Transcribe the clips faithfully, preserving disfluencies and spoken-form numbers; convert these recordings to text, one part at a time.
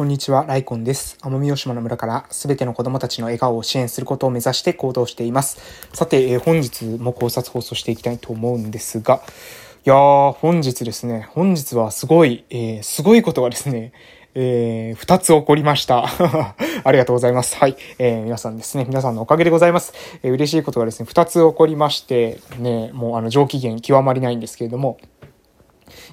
こんにちは、ライコンです。奄美大島の村からすべての子どもたちの笑顔を支援することを目指して行動しています。さて、えー、本日も考察放送していきたいと思うんですが、いやー、本日ですね、本日はすごい、えー、すごいことがですね、えー、二つ起こりました。ありがとうございます。はい、えー、皆さんですね、皆さんのおかげでございます。えー、嬉しいことがですね、二つ起こりまして、ね、もうあの上機嫌極まりないんですけれども、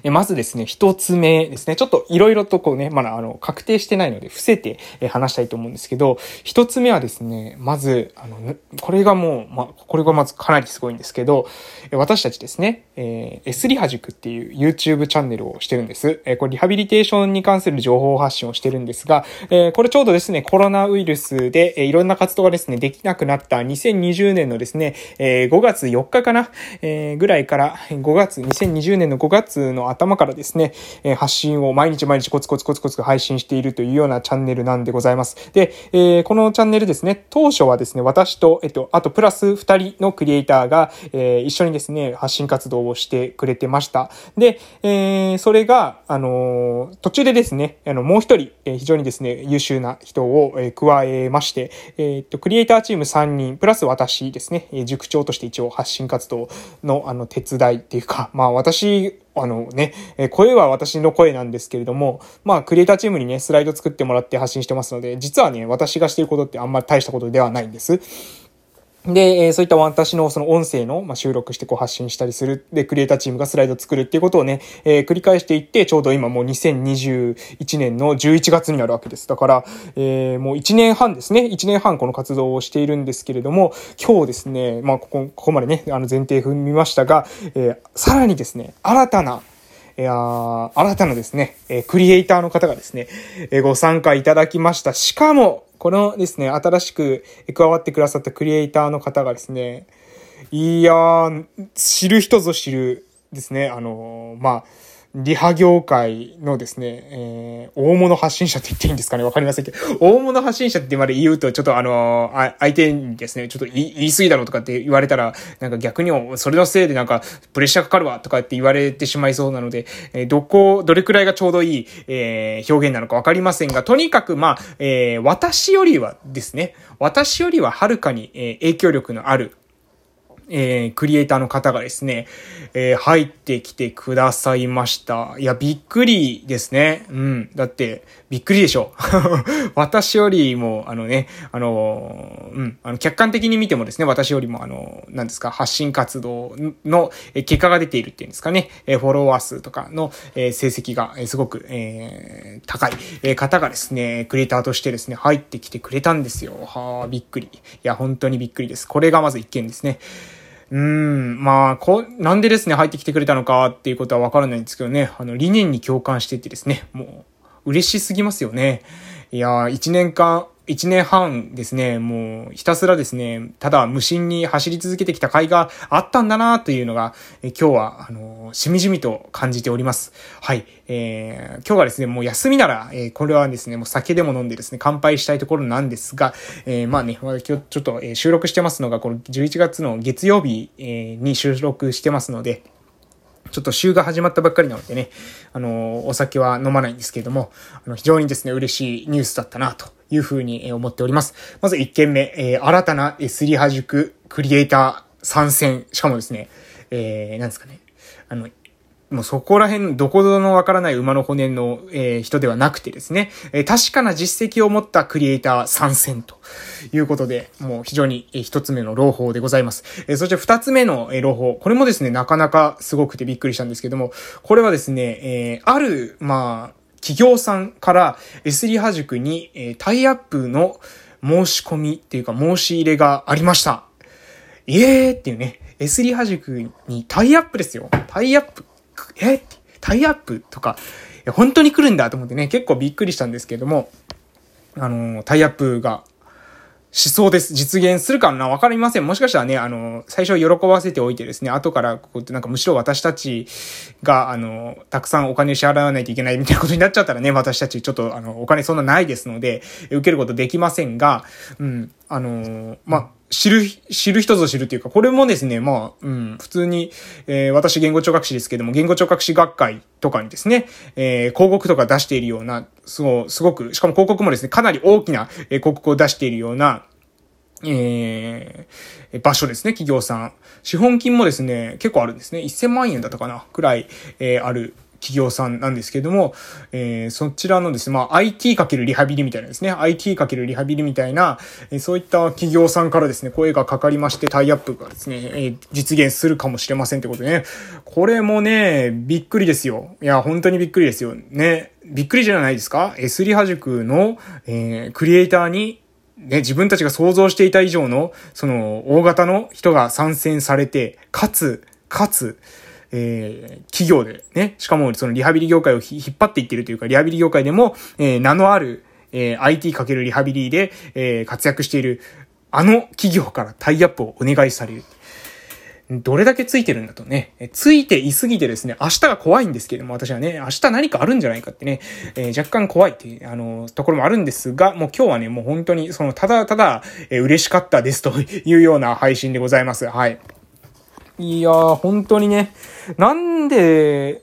まずですね、一つ目ですね。ちょっといろいろとこうね、まだあの確定してないので伏せて話したいと思うんですけど、一つ目はですね、まずあのこれがもう、まあ、これがまずかなりすごいんですけど、私たちですね、えー、Sリハ塾っていう YouTube チャンネルをしてるんです。えー、これリハビリテーションに関する情報発信をしてるんですが、えー、これちょうどですね、コロナウイルスでいろんな活動がですねできなくなったにせんにじゅうねんのですね、えー、ごがつよっかかな、えー、ぐらいからごがつにせんにじゅうねんのごがつの頭からですね、えー、発信を毎日毎日コツコツコツコツ配信しているというようなチャンネルなんでございます。で、えー、このチャンネルですね、当初はですね、私と、えっと、あとプラスふたりのクリエイターが、えー、一緒にですね、発信活動をしてくれてました。で、えー、それが、あのー、途中でですね、あの、もう一人、えー、非常にですね、優秀な人を、えー、加えまして、えー、っと、クリエイターチームさんにん、プラス私ですね、えー、塾長として一応発信活動の、あの、手伝いっていうか、まあ私、あのね、声は私の声なんですけれども、まあクリエイターチームにね、スライド作ってもらって発信してますので、実はね、私がしていることってあんまり大したことではないんです。で、そういった私のその音声の収録してこう発信したりする。で、クリエイターチームがスライド作るっていうことをね、えー、繰り返していって、ちょうど今もうにせんにじゅういちねんのじゅういちがつになるわけです。だから、えー、もういちねんはんですね。いちねんはんこの活動をしているんですけれども、今日ですね、まあ、ここ、ここまでね、あの前提踏みましたが、えー、さらにですね、新たな、いやー、新たなですね、えー、クリエイターの方がですね、えー、ご参加いただきました。しかも、このですね、新しく加わってくださったクリエイターの方がですね、いやー、知る人ぞ知るですね、あのー、まあ、リハ業界のですね、えー、大物発信者って言っていいんですかね、わかりませんけど、大物発信者ってまで言うと、ちょっとあのー、あ、相手にですね、ちょっと言い、言い過ぎだろうとかって言われたら、なんか逆にそれのせいでなんかプレッシャーかかるわとかって言われてしまいそうなので、えー、どこ、どれくらいがちょうどいい、えー、表現なのかわかりませんが、とにかくまあ、えー、私よりはですね、私よりははるかに、えー、影響力のあるえー、クリエイターの方がですね、えー、入ってきてくださいました。いや、びっくりですね。うん。だって、びっくりでしょ。私よりも、あのね、あのー、うん、あの、客観的に見てもですね、私よりも、あのー、なんですか、発信活動の結果が出ているっていうんですかね、えー、フォロワー数とかの、えー、成績がすごく、えー、高い、えー、方がですね、クリエイターとしてですね、入ってきてくれたんですよ。はぁ、びっくり。いや、本当にびっくりです。これがまず一件ですね。うーん、まあ、こう、なんでですね、入ってきてくれたのかっていうことはわからないんですけどね、あの、理念に共感してってですね、もう、嬉しすぎますよね。いやー、一年間、一年半ですね、もう、ひたすらですね、ただ無心に走り続けてきた甲斐があったんだなというのが、え今日は、あのー、しみじみと感じております。はい。えー、今日はですね、もう休みなら、えー、これはですね、もう酒でも飲んでですね、乾杯したいところなんですが、えー、まあね、今日ちょっと収録してますのが、このじゅういちがつの月曜日に収録してますので、ちょっと週が始まったばっかりなのでね、あのー、お酒は飲まないんですけれども、あの、非常にですね、嬉しいニュースだったな、というふうに思っております。まずいっけんめ、えー、新たなスリハ塾クリエイター参戦。しかもですね、えー、なんですかね、あの、もうそこら辺、どこどのわからない馬の骨の、えー、人ではなくてですね、えー、確かな実績を持ったクリエイター参戦ということで、もう非常に一つ目の朗報でございます。えー、そして二つ目の朗報、これもですね、なかなかすごくてびっくりしたんですけども、これはですね、えー、ある、まあ、企業さんからSリハ塾に、えー、タイアップの申し込みっていうか申し入れがありました。イエーっていうね、Sリハ塾にタイアップですよ。タイアップ。えタイアップとか、本当に来るんだと思ってね、結構びっくりしたんですけれども、あの、タイアップが、しそうです。実現するかなわかりません。もしかしたらね、あの、最初喜ばせておいてですね、後からこうってなんかむしろ私たちが、あの、たくさんお金を支払わないといけないみたいなことになっちゃったらね、私たちちょっと、あの、お金そんなないですので、受けることできませんが、うん、あの、まあ、知る、知る人ぞ知るというか、これもですね、まあ、うん、普通に、えー、私言語聴覚士ですけども、言語聴覚士学会とかにですね、えー、広告とか出しているような、そう、すごく、しかも広告もですね、かなり大きな広告を出しているような、えー、場所ですね、企業さん。資本金もですね、結構あるんですね。せんまんえんだったかな、くらい、えー、ある。企業さんなんですけども、えー、そちらのですね、まあ、アイティー かけるリハビリみたいなですね、アイティー かけるリハビリみたいな、えー、そういった企業さんからですね、声がかかりまして、タイアップがですね、えー、実現するかもしれませんってことでね、これもね、びっくりですよ。いや、本当にびっくりですよ。ね、びっくりじゃないですか？ S リハ塾の、えー、クリエイターに、ね、自分たちが想像していた以上の、その、大型の人が参戦されて、かつ、かつ、えー、企業でね、しかもそのリハビリ業界を引っ張っていってるというか、リハビリ業界でも、えー、名のある、えー、アイティー かけるリハビリで、えー、活躍しているあの企業からタイアップをお願いされる。どれだけついてるんだとね、えー、ついていすぎてですね、明日が怖いんですけれども、私はね、明日何かあるんじゃないかってね、えー、若干怖いっていう、あのー、ところもあるんですが、もう今日はね、もう本当にそのただただ、えー、嬉しかったですというような配信でございます。はい。いやー、本当にね、なんで、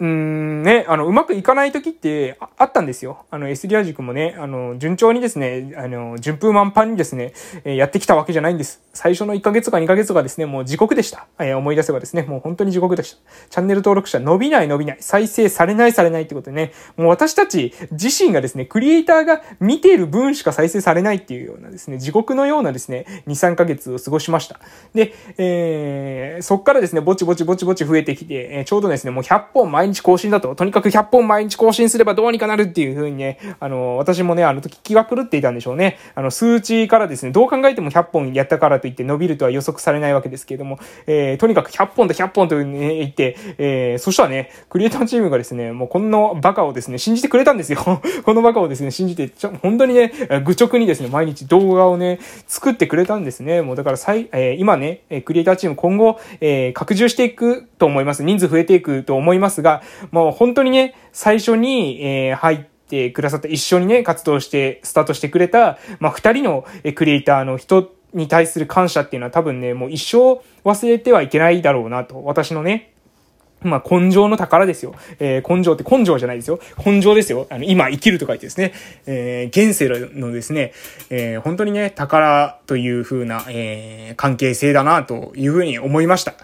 うーん、ね、あの、うまくいかない時ってあ、あったんですよ。あの、Sリハ塾もね、あの、順調にですね、あの、順風満帆にですね、えー、やってきたわけじゃないんです。最初のいっかげつかにかげつがですね、もう地獄でした。えー、思い出せばですね、もう本当に地獄でした。チャンネル登録者伸びない伸びない、再生されないされないってことでね、もう私たち自身がですね、クリエイターが見ている分しか再生されないっていうようなですね、地獄のようなですね、に、さんかげつを過ごしました。で、えー、そっからですね、ぼちぼちぼちぼち増えてきて、えー、ちょうどですね、もうひゃっぽん毎日更新だと、とにかくひゃっぽん毎日更新すればどうにかなるっていう風にね、あの、私もね、あの時気が狂っていたんでしょうね。あの、数値からですね、どう考えてもひゃっぽんやったからといって伸びるとは予測されないわけですけれども、えー、とにかくひゃっぽんとひゃっぽんと、ね、言って、えー、そしたらね、クリエイターチームがですね、もうこのバカをですね、信じてくれたんですよ。このバカをですね、信じて、ちょ、本当にね、愚直にですね、毎日動画をね、作ってくれたんですね。もうだから最、えー、今ね、クリエイターチーム今後、えー、拡充していくと思います。人数増えていくと思いますが、もう本当にね、最初に、えー、入ってくださった、一緒にね、活動して、スタートしてくれた、まあ、二人のクリエイターの人に対する感謝っていうのは多分ね、もう一生忘れてはいけないだろうなと、私のね、まあ、根性の宝ですよ。えー、根性って根性じゃないですよ。根性ですよ。あの、今生きると書いてですね。えー、現世のですね、えー、本当にね、宝という風な、えー、関係性だなという風に思いました。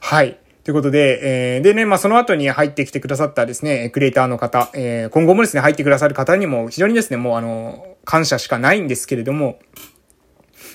はい。ということで、えー、でね、まあ、その後に入ってきてくださったですね、クリエイターの方、えー、今後もですね、入ってくださる方にも非常にですね、もうあの、感謝しかないんですけれども、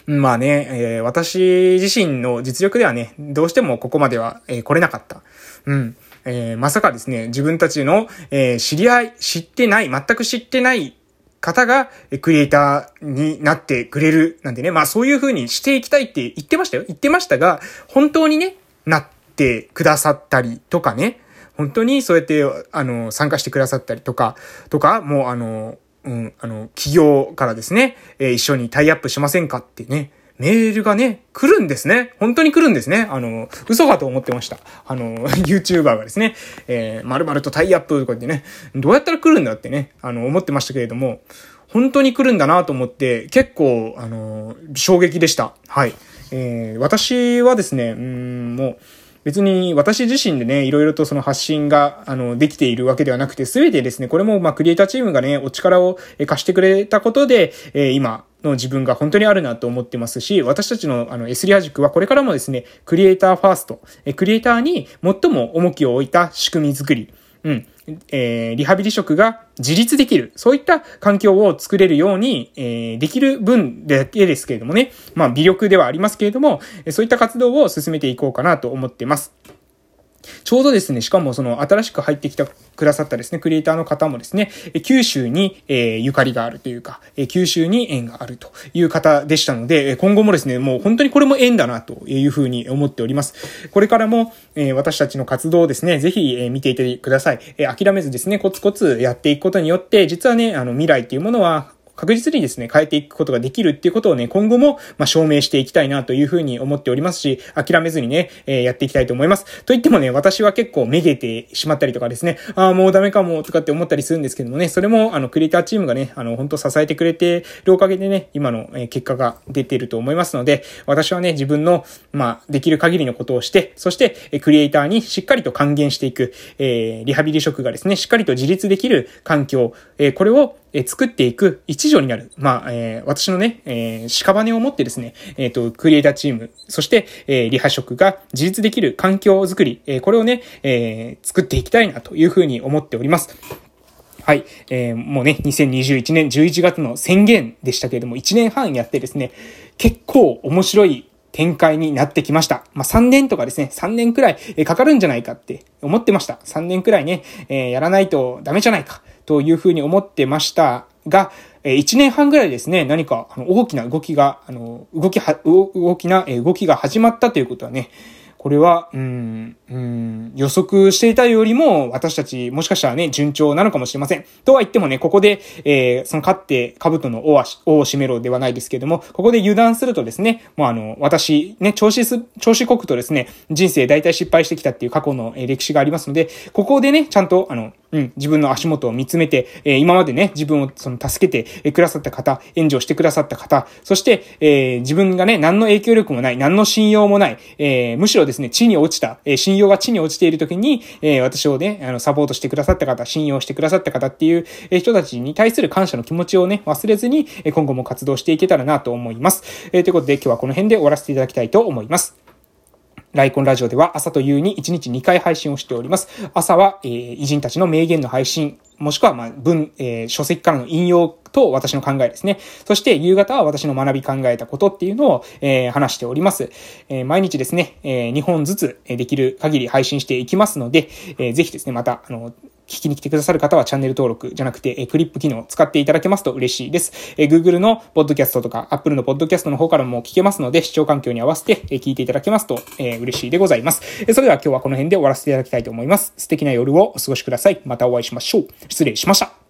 まあね、えー、私自身の実力ではね、どうしてもここまでは、えー、来れなかった。うん。えー、まさかですね、自分たちの、えー、知り合い、知ってない、全く知ってない、方がクリエイターになってくれるなんてね、まあ、そういう風にしていきたいって言ってましたよ。言ってましたが、本当にね、なって、てくださったりとかね、本当にそうやってあの参加してくださったりとかとかもうあの、うん、あの企業からですね、えー、一緒にタイアップしませんかってね、メールがね来るんですね。本当に来るんですね。あの嘘かと思ってました。あの YouTuber がですね、えー、丸々とタイアップとかってね、どうやったら来るんだってね、あの思ってましたけれども、本当に来るんだなと思って結構あの衝撃でした。はい、えー、私はですね、うーん、もう別に私自身でね、いろいろとその発信が、あの、できているわけではなくて、すべてですね、これも、まあ、クリエイターチームがね、お力を貸してくれたことで、えー、今の自分が本当にあるなと思ってますし、私たちの、あの、Sリハ塾はこれからもですね、クリエイターファースト、えー、クリエイターに最も重きを置いた仕組み作り、うん、えー、リハビリ職が自立できる、そういった環境を作れるように、えー、できる分だけですけれどもね、まあ微力ではありますけれども、そういった活動を進めていこうかなと思っています。ちょうどですね、しかもその新しく入ってきたくださったですね、クリエイターの方もですね、九州に、えー、ゆかりがあるというか、えー、九州に縁があるという方でしたので、今後もですね、もう本当にこれも縁だなというふうに思っております。これからも、えー、私たちの活動をですね、ぜひ、えー、見ていてください。えー、諦めずですね、コツコツやっていくことによって、実はね、あの未来というものは、確実にですね、変えていくことができるっていうことをね、今後もまあ証明していきたいなというふうに思っておりますし、諦めずにね、えー、やっていきたいと思います。と言ってもね、私は結構めげてしまったりとかですね、ああもうダメかもとかって思ったりするんですけどもね、それもあのクリエイターチームがね、あの本当支えてくれてるおかげでね、今の結果が出ていると思いますので、私はね、自分のまあできる限りのことをして、そしてクリエイターにしっかりと還元していく、えー、リハビリ職がですね、しっかりと自立できる環境、えー、これをえ作っていく一助になる。まあ、えー、私のね、えー、屍を持ってですね、えっと、クリエイターチーム、そして、えー、リハ職が自立できる環境づくり、えー、これをね、えー、作っていきたいなというふうに思っております。はい、えー、もうね、にせんにじゅういちねんじゅういちがつの宣言でしたけれども、いちねんはんやってですね、結構面白い展開になってきました。まあ、さんねんとかですね、さんねんくらいかかるんじゃないかって思ってました。さんねんくらいね、えー、やらないとダメじゃないかというふうに思ってましたが、いちねんはんぐらいですね、何か大きな動きが、あの動きは、大きな動きが始まったということはね、これは、うーん、うーん、予測していたよりも、私たち、もしかしたらね、順調なのかもしれません。とは言ってもね、ここで、えー、その勝って、兜の尾は、尾を締めろではないですけれども、ここで油断するとですね、もうあの、私、ね、調子す、調子こくとですね、人生大体失敗してきたっていう過去の、えー、歴史がありますので、ここでね、ちゃんと、あの、うん、自分の足元を見つめて、えー、今までね、自分をその助けて、えー、くださった方、援助をしてくださった方、そして、えー、自分がね、何の影響力もない、何の信用もない、えー、むしろですね、地に落ちた、えー、信用が地に落ちている時に、えー、私をね、あの、サポートしてくださった方、信用してくださった方っていう、えー、人たちに対する感謝の気持ちをね、忘れずに、えー、今後も活動していけたらなと思います。えー、ということで今日はこの辺で終わらせていただきたいと思います。ライコンラジオでは朝と夕にいちにちにかい配信をしております。朝は、えー、偉人たちの名言の配信、もしくは、まあ、文、えー、書籍からの引用と私の考えですね。そして夕方は私の学び考えたことっていうのを、えー、話しております。えー、毎日ですね、えー、にほんずつできる限り配信していきますので、えー、ぜひですね、また、あの、聞きに来てくださる方はチャンネル登録じゃなくて、えー、クリップ機能を使っていただけますと嬉しいです。えー、Google のポッドキャストとか Apple のポッドキャストの方からも聞けますので、視聴環境に合わせて、えー、聞いていただけますと、えー、嬉しいでございます。えー、それでは今日はこの辺で終わらせていただきたいと思います。素敵な夜をお過ごしください。またお会いしましょう。失礼しました。